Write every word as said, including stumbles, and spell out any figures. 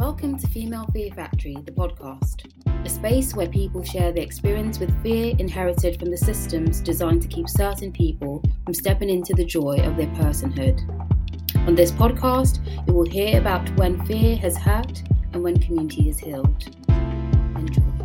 Welcome to Female Fear Factory, the podcast, a space where people share their experience with fear inherited from the systems designed to keep certain people from stepping into the joy of their personhood. On this podcast, you will hear about when fear has hurt and when community is healed. Enjoy.